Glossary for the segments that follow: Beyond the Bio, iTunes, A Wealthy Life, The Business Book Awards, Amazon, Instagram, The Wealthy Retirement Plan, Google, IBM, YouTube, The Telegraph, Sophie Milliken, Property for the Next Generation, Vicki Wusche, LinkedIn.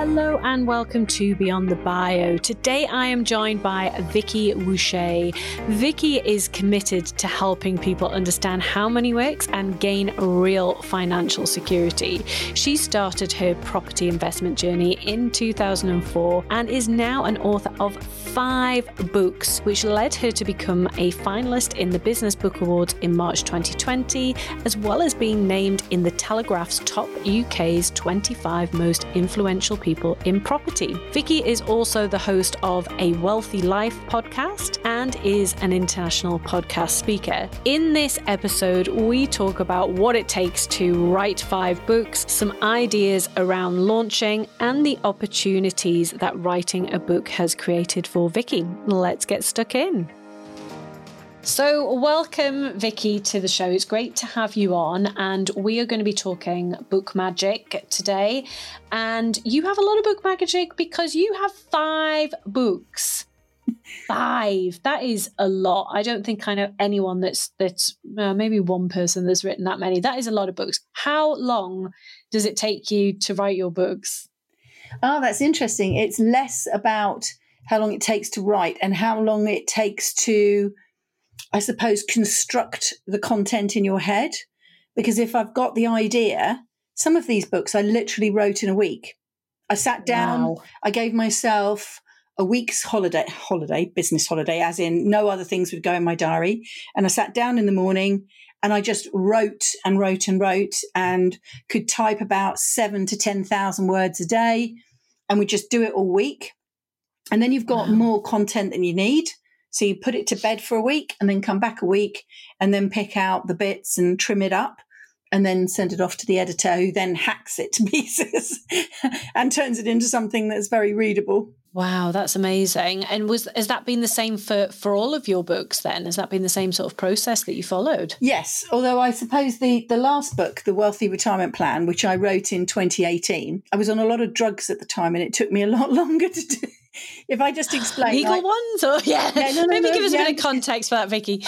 Hello and welcome to Beyond the Bio. Today I am joined by Vicki Wusche. Vicki is committed to helping people understand how money works and gain real financial security. She started her property investment journey in 2004 and is now an author of 5 books, which led her to become a finalist in the Business Book Awards in March 2020, as well as being named in The Telegraph's top UK's 25 most influential people in property. Vicki is also the host of A Wealthy Life podcast and is an international podcast speaker. In this episode, we talk about what it takes to write 5 books, some ideas around launching, and the opportunities that writing a book has created for Vicki. Let's get stuck in. So welcome, Vicki, to the show. It's great to have you on, and we are going to be talking book magic today. And you have a lot of book magic because you have 5 books. 5. That is a lot. I don't think I know anyone that's maybe one person that's written that many. That is a lot of books. How long does it take you to write your books? Oh, that's interesting. It's less about how long it takes to write and how long it takes to, I suppose, construct the content in your head. Because if I've got the idea, some of these books I literally wrote in a week. I sat down, wow. I gave myself a week's holiday, business holiday, as in no other things would go in my diary. And I sat down in the morning and I just wrote and could type about 7,000 to 10,000 words a day. And we just do it all week. And then you've got more content than you need. So you put it to bed for a week and then come back a week and then pick out the bits and trim it up and then send it off to the editor, who then hacks it to pieces and turns it into something that's very readable. Wow, that's amazing. And has that been the same for all of your books then? Has that been the same sort of process that you followed? Yes, although I suppose the last book, The Wealthy Retirement Plan, which I wrote in 2018, I was on a lot of drugs at the time and it took me a lot longer to do. If I just explain legal ones, or maybe give us a bit of context for that, Vicki.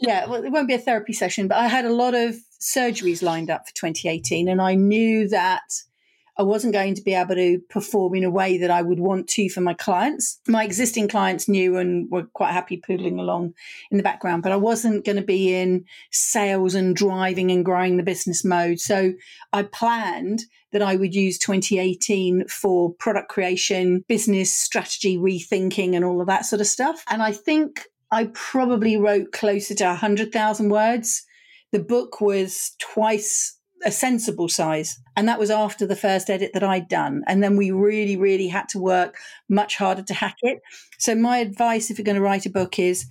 Yeah, well, it won't be a therapy session, but I had a lot of surgeries lined up for 2018, and I knew that I wasn't going to be able to perform in a way that I would want to for my clients. My existing clients knew and were quite happy poodling along in the background, but I wasn't going to be in sales and driving and growing the business mode. So I planned that I would use 2018 for product creation, business strategy, rethinking, and all of that sort of stuff. And I think I probably wrote closer to 100,000 words. The book was twice a sensible size. And that was after the first edit that I'd done. And then we really, really had to work much harder to hack it. So my advice, if you're going to write a book, is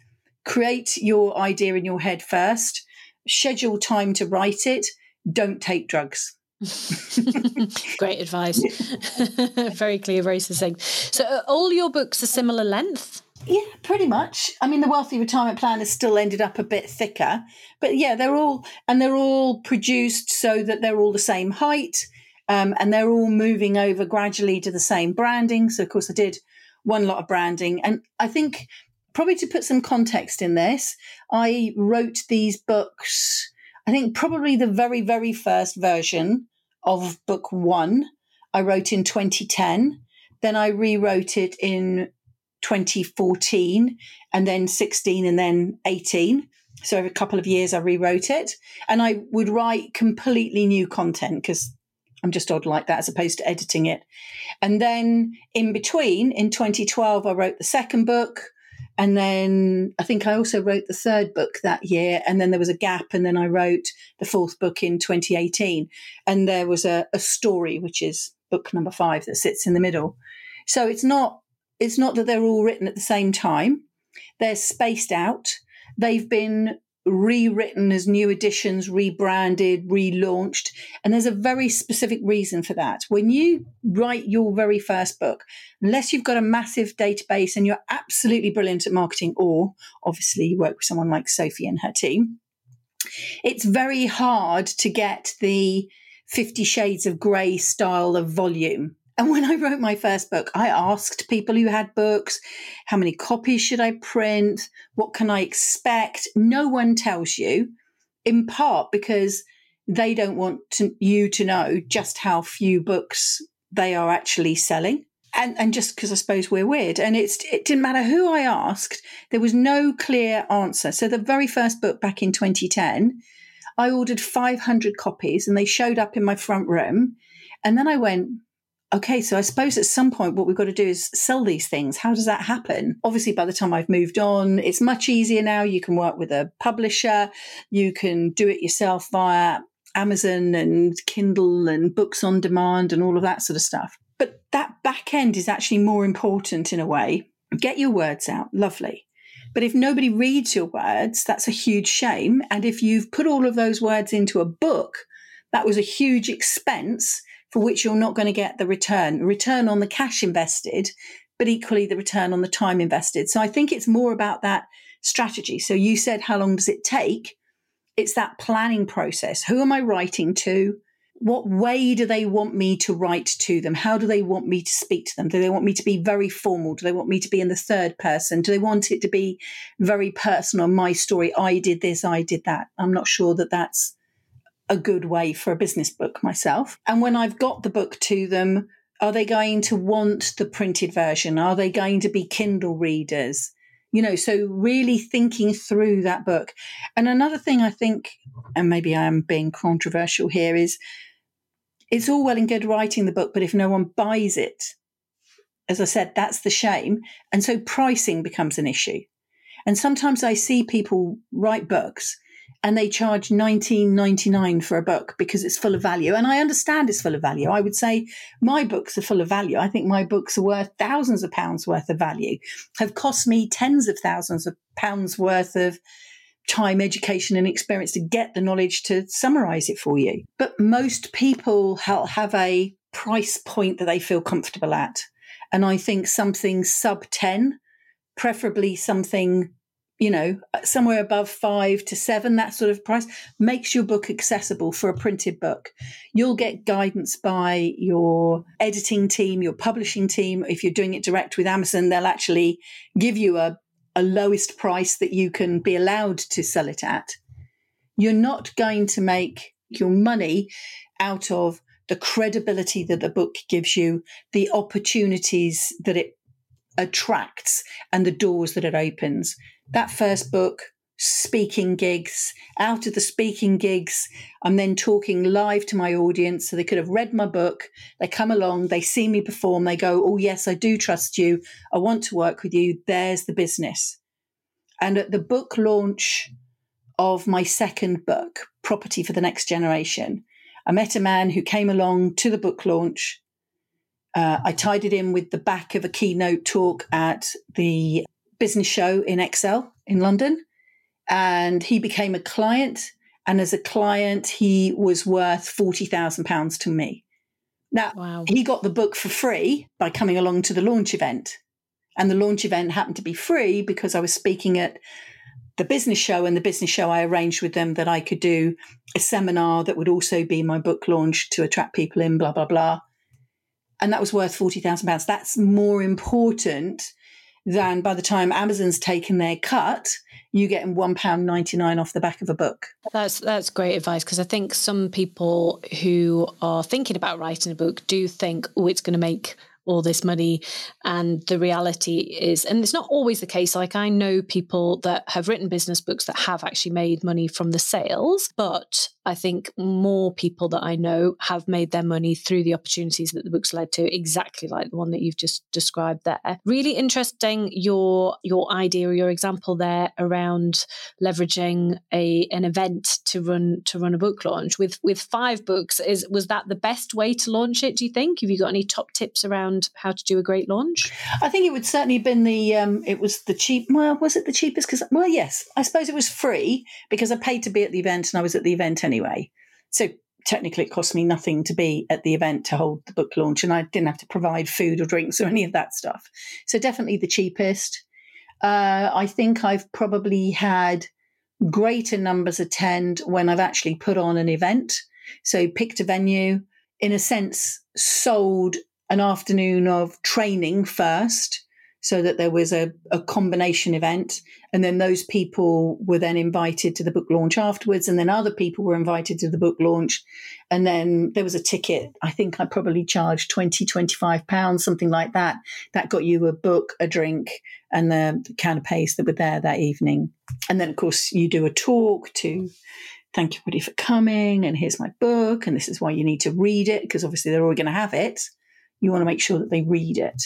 create your idea in your head first, schedule time to write it, don't take drugs. Great advice. Very clear, very succinct. So all your books are similar length? Yeah, pretty much. I mean, The Wealthy Retirement Plan has still ended up a bit thicker, but yeah, they're all produced so that they're all the same height, and they're all moving over gradually to the same branding. So of course I did one lot of branding, and I think probably to put some context in this, I wrote these books, I think probably the very, very first version of book 1, I wrote in 2010, then I rewrote it in 2014, and then 16, and then 18. So every couple of years I rewrote it, and I would write completely new content because I'm just odd like that as opposed to editing it. And then in between, in 2012, I wrote the second book, and then I think I also wrote the third book that year, and then there was a gap, and then I wrote the fourth book in 2018, and there was a story, which is book number 5, that sits in the middle. So it's not that they're all written at the same time. They're spaced out. They've been rewritten as new editions, rebranded, relaunched. And there's a very specific reason for that. When you write your very first book, unless you've got a massive database and you're absolutely brilliant at marketing, or obviously you work with someone like Sophie and her team, it's very hard to get the 50 Shades of Grey style of volume. And when I wrote my first book, I asked people who had books, how many copies should I print? What can I expect? No one tells you, in part because they don't want you to know just how few books they are actually selling. And just because I suppose we're weird. And it didn't matter who I asked. There was no clear answer. So the very first book back in 2010, I ordered 500 copies and they showed up in my front room. And then I went, okay, so I suppose at some point what we've got to do is sell these things. How does that happen? Obviously, by the time I've moved on, it's much easier now. You can work with a publisher. You can do it yourself via Amazon and Kindle and books on demand and all of that sort of stuff. But that back end is actually more important in a way. Get your words out. Lovely. But if nobody reads your words, that's a huge shame. And if you've put all of those words into a book, that was a huge expense for which you're not going to get the return on the cash invested, but equally the return on the time invested. So I think it's more about that strategy. So you said, how long does it take? It's that planning process. Who am I writing to? What way do they want me to write to them? How do they want me to speak to them? Do they want me to be very formal? Do they want me to be in the third person? Do they want it to be very personal? My story, I did this, I did that. I'm not sure that that's a good way for a business book myself. And when I've got the book to them, are they going to want the printed version? Are they going to be Kindle readers? You know, so really thinking through that book. And another thing I think, and maybe I am being controversial here, is it's all well and good writing the book, but if no one buys it, as I said, that's the shame. And so pricing becomes an issue. And sometimes I see people write books and they charge $19.99 for a book because it's full of value. And I understand it's full of value. I would say my books are full of value. I think my books are worth thousands of pounds worth of value, have cost me tens of thousands of pounds worth of time, education and experience to get the knowledge to summarize it for you. But most people have a price point that they feel comfortable at. And I think something sub 10, preferably something, you know, somewhere above 5 to 7, that sort of price, makes your book accessible for a printed book. You'll get guidance by your editing team, your publishing team. If you're doing it direct with Amazon, they'll actually give you a lowest price that you can be allowed to sell it at. You're not going to make your money out of the credibility that the book gives you, the opportunities that it attracts and the doors that it opens. That first book, speaking gigs. Out of the speaking gigs, I'm then talking live to my audience. So they could have read my book. They come along, they see me perform. They go, oh, yes, I do trust you. I want to work with you. There's the business. And at the book launch of my second book, Property for the Next Generation, I met a man who came along to the book launch. I tied it in with the back of a keynote talk at the business show in Excel in London, and he became a client, and as a client he was worth £40,000 to me. Now, wow. He got the book for free by coming along to the launch event, and the launch event happened to be free because I was speaking at the business show, and the business show I arranged with them that I could do a seminar that would also be my book launch to attract people in, blah, blah, blah. And that was worth £40,000. That's more important than by the time Amazon's taken their cut, you get £1.99 off the back of a book. That's great advice, because I think some people who are thinking about writing a book do think, oh, it's going to make all this money. And the reality is, and it's not always the case. Like, I know people that have written business books that have actually made money from the sales, but I think more people that I know have made their money through the opportunities that the books led to, exactly like the one that you've just described there. Really interesting your idea or your example there around leveraging an event to run a book launch with 5 books. Was that the best way to launch it, do you think? Have you got any top tips around how to do a great launch? I think it would certainly have been the cheapest? Well, yes, I suppose it was free because I paid to be at the event and I was at the event anyway. So technically it cost me nothing to be at the event to hold the book launch, and I didn't have to provide food or drinks or any of that stuff. So definitely the cheapest. I think I've probably had greater numbers attend when I've actually put on an event. So picked a venue, in a sense, sold an afternoon of training first. so that there was a combination event. And then those people were then invited to the book launch afterwards. And then other people were invited to the book launch. And then there was a ticket. I think I probably charged £20, £25, something like that. That got you a book, a drink, and the can of paste that were there that evening. And then, of course, you do a talk to thank everybody for coming, and here's my book, and this is why you need to read it, because obviously they're all going to have it. You want to make sure that they read it.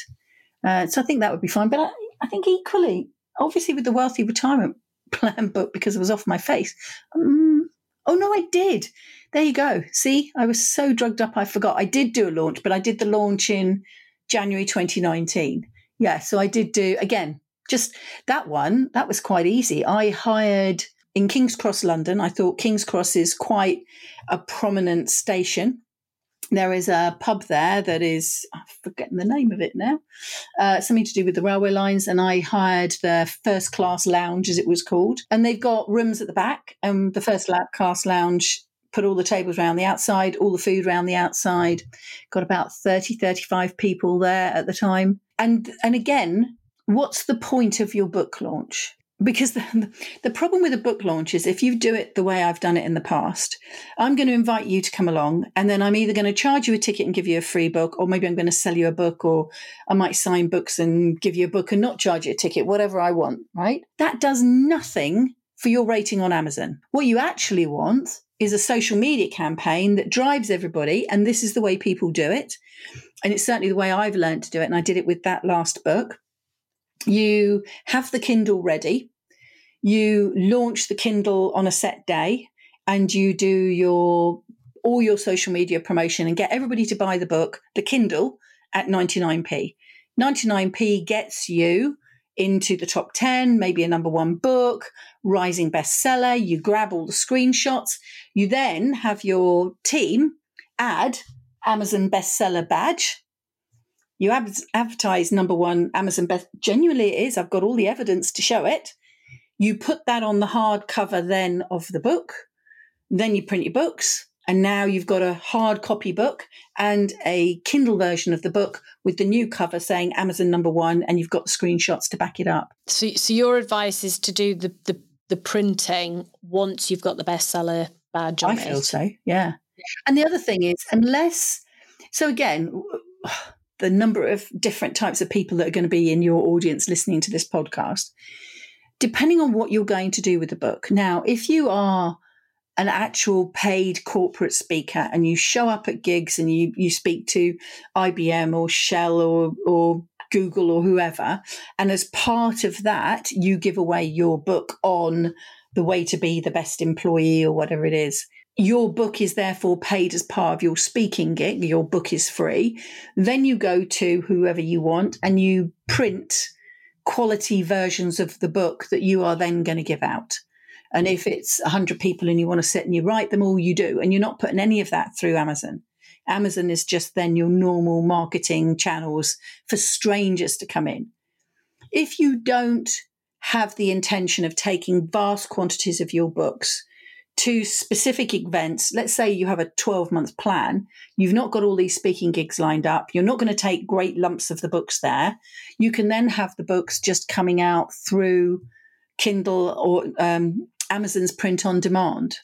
So I think that would be fine. But I think equally, obviously with the Wealthy Retirement Plan book, because it was off my face. Oh, no, I did. There you go. See, I was so drugged up I forgot. I did do a launch, but I did the launch in January 2019. Yeah, so I did do, again, just that one. That was quite easy. I hired... in King's Cross, London, I thought King's Cross is quite a prominent station. There is a pub there that is, I'm forgetting the name of it now, something to do with the railway lines. And I hired the first class lounge, as it was called. And they've got rooms at the back. And the first class lounge put all the tables around the outside, all the food around the outside. Got about 30, 35 people there at the time. And again, what's the point of your book launch? Because the problem with a book launch is if you do it the way I've done it in the past, I'm going to invite you to come along, and then I'm either going to charge you a ticket and give you a free book, or maybe I'm going to sell you a book, or I might sign books and give you a book and not charge you a ticket, whatever I want, right? That does nothing for your rating on Amazon. What you actually want is a social media campaign that drives everybody, and this is the way people do it. And it's certainly the way I've learned to do it, and I did it with that last book. You have the Kindle ready, you launch the Kindle on a set day, and you do all your social media promotion and get everybody to buy the book, the Kindle, at 99p. 99p gets you into the top 10, maybe a number one book, rising bestseller. You grab all the screenshots. You then have your team add Amazon bestseller badge. You advertise number one Amazon best. Genuinely it is. I've got all the evidence to show it. You put that on the hardcover then of the book. Then you print your books. And now you've got a hard copy book and a Kindle version of the book with the new cover saying Amazon number one. And you've got the screenshots to back it up. So your advice is to do the printing once you've got the bestseller badge on it. I feel so, yeah. And the other thing is, unless... So again... the number of different types of people that are going to be in your audience listening to this podcast, depending on what you're going to do with the book. Now, if you are an actual paid corporate speaker and you show up at gigs and you speak to IBM or Shell or Google or whoever, and as part of that, you give away your book on the way to be the best employee or whatever it is, your book is therefore paid as part of your speaking gig. Your book is free. Then you go to whoever you want and you print quality versions of the book that you are then going to give out. And if it's 100 people and you want to sit and you write them all, you do. And you're not putting any of that through Amazon. Amazon is just then your normal marketing channels for strangers to come in. If you don't have the intention of taking vast quantities of your books to specific events, let's say you have a 12-month plan, you've not got all these speaking gigs lined up, you're not going to take great lumps of the books there, you can then have the books just coming out through Kindle or Amazon's print-on-demand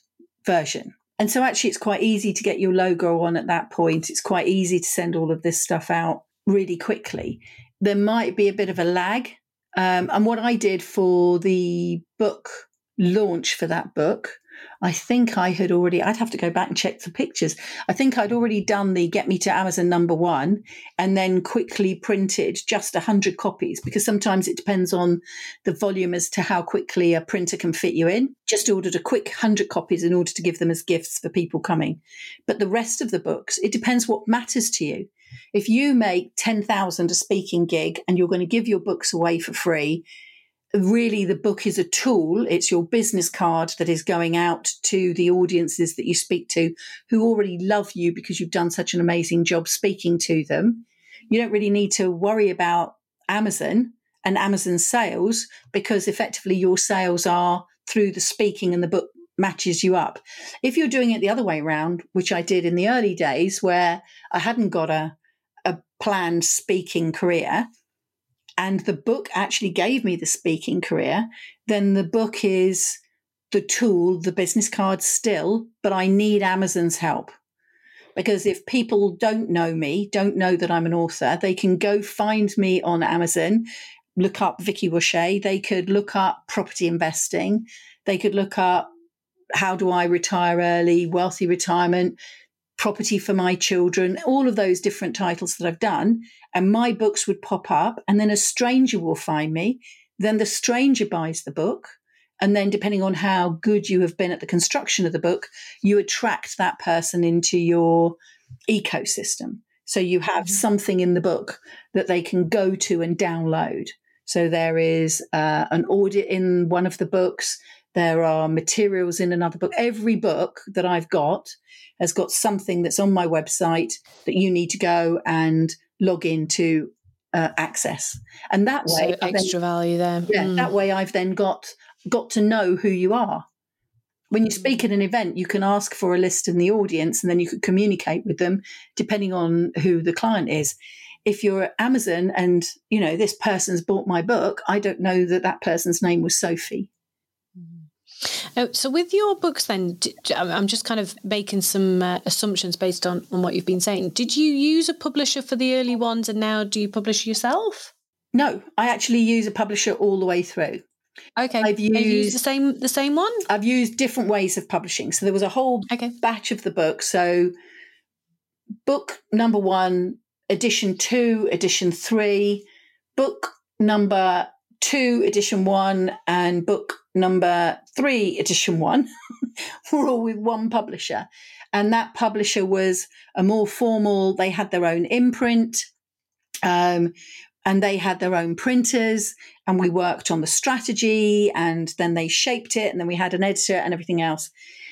version. And so actually it's quite easy to get your logo on at that point. It's quite easy to send all of this stuff out really quickly. There might be a bit of a lag. And what I did for the book launch for that book, I think I'd have to go back and check the pictures. I think I'd already done the Get Me to Amazon number one and then quickly printed just 100 copies, because sometimes it depends on the volume as to how quickly a printer can fit you in. Just ordered a quick 100 copies in order to give them as gifts for people coming. But the rest of the books, it depends what matters to you. If you make 10,000 a speaking gig and you're going to give your books away for free, really, the book is a tool. It's your business card that is going out to the audiences that you speak to who already love you because you've done such an amazing job speaking to them. You don't really need to worry about Amazon and Amazon sales, because effectively your sales are through the speaking and the book matches you up. If you're doing it the other way around, which I did in the early days where I hadn't got a planned speaking career, and the book actually gave me the speaking career, then the book is the tool, the business card still, but I need Amazon's help. Because if people don't know me, don't know that I'm an author, they can go find me on Amazon, look up Vicki Wusche, they could look up property investing, they could look up how do I retire early, wealthy retirement, property for my children, all of those different titles that I've done. And my books would pop up and then a stranger will find me. Then the stranger buys the book. And then depending on how good you have been at the construction of the book, you attract that person into your ecosystem. So you have something in the book that they can go to and download. So there is an audit in one of the books. There are materials in another book. Every book that I've got has got something that's on my website that you need to go and log into access. And that way, so extra value there. Yeah, that way I've then got to know who you are. When you speak at an event, you can ask for a list in the audience and then you can communicate with them depending on who the client is. If you're at Amazon and, you know, this person's bought my book, I don't know that that person's name was Sophie. So with your books then, I'm just kind of making some assumptions based on what you've been saying. Did you use a publisher for the early ones and now do you publish yourself? No, I actually use a publisher all the way through. Okay. I've used the same one? I've used different ways of publishing. So there was a whole batch of the book. So book number 1, edition 2, edition 3, book number 2, edition 1, and book number 3, edition 1, were all with one publisher. And that publisher was a more formal, they had their own imprint, and they had their own printers, and we worked on the strategy, and then they shaped it, and then we had an editor and everything else.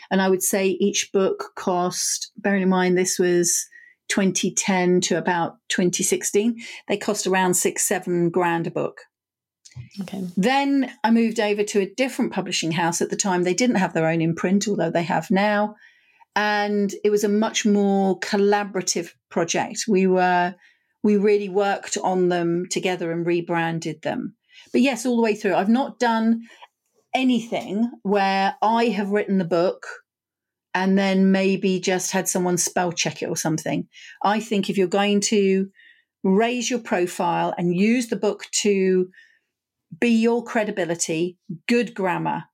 And I would say each book cost, bearing in mind this was 2010 to about 2016, they cost around 6-7 grand a book. Okay. Then I moved over to a different publishing house. At the time, they didn't have their own imprint, although they have now. And it was a much more collaborative project. We really worked on them together and rebranded them. But yes, all the way through. I've not done anything where I have written the book and then maybe just had someone spell check it or something. I think if you're going to raise your profile and use the book to be your credibility, good grammar,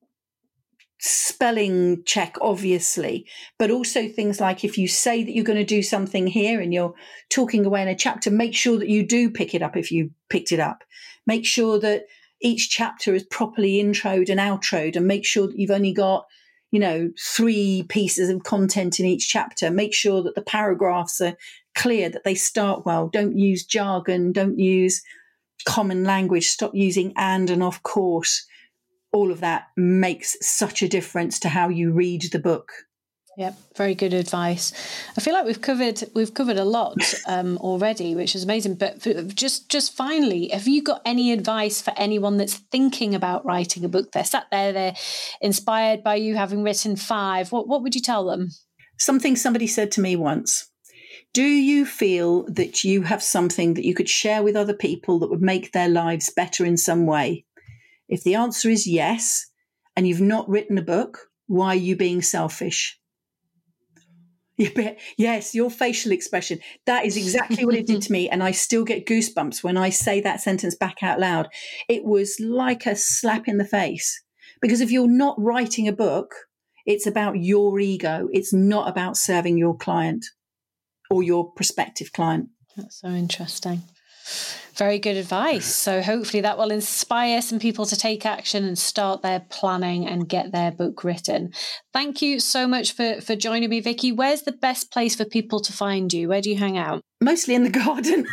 spelling check, obviously, but also things like if you say that you're going to do something here and you're talking away in a chapter, make sure that you do pick it up if you picked it up. Make sure that each chapter is properly introed and outroed, and make sure that you've only got, you know, 3 pieces of content in each chapter. Make sure that the paragraphs are clear, that they start well. Don't use jargon. Don't use common language. Stop using and of course. All of that makes such a difference to how you read the book. Yep, very good advice. I feel like we've covered a lot already, which is amazing. But just finally, have you got any advice for anyone that's thinking about writing a book? They're sat there, they're inspired by you having written 5. What would you tell them? Something somebody said to me once. Do you feel that you have something that you could share with other people that would make their lives better in some way? If the answer is yes, and you've not written a book, why are you being selfish? Yes, your facial expression. That is exactly what it did to me. And I still get goosebumps when I say that sentence back out loud. It was like a slap in the face. Because if you're not writing a book, it's about your ego. It's not about serving your client or your prospective client. That's so interesting. Very good advice. So hopefully that will inspire some people to take action and start their planning and get their book written. Thank you so much for joining me, Vicki. Where's the best place for people to find you? Where do you hang out? Mostly in the garden.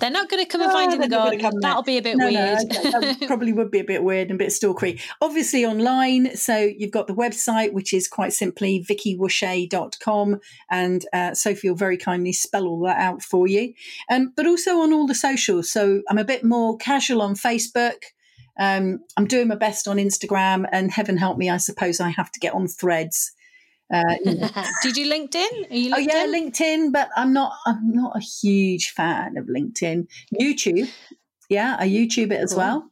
They're not going to come and find in the garden. That'll be a bit weird. No, that probably would be a bit weird and a bit stalkery. Obviously online, so you've got the website, which is quite simply vickiwusche.com, and Sophie will very kindly spell all that out for you. But also on all the socials. So I'm a bit more casual on Facebook. I'm doing my best on Instagram, and heaven help me, I suppose I have to get on Threads. Did you LinkedIn? Are you LinkedIn? Oh yeah, LinkedIn, but I'm not a huge fan of LinkedIn. YouTube, Yeah, I YouTube it as well.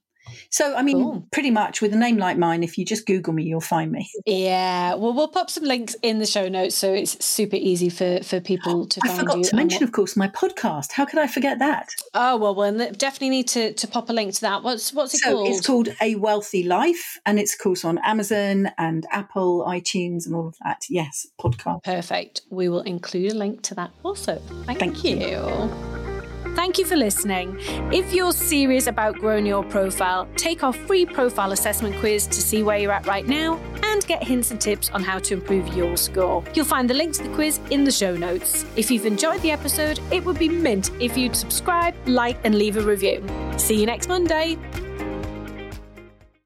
So, I mean, pretty much with a name like mine, if you just Google me, you'll find me. Yeah. Well, we'll pop some links in the show notes. So it's super easy for people to find you. I forgot to mention, of course, my podcast. How could I forget that? Oh, well, we'll definitely need to pop a link to that. What's it called? It's called A Wealthy Life, and it's, of course, on Amazon and Apple, iTunes and all of that. Yes, podcast. Perfect. We will include a link to that also. Thank you. Thank you for listening. If you're serious about growing your profile, take our free profile assessment quiz to see where you're at right now and get hints and tips on how to improve your score. You'll find the link to the quiz in the show notes. If you've enjoyed the episode, it would be mint if you'd subscribe, like, and leave a review. See you next Monday.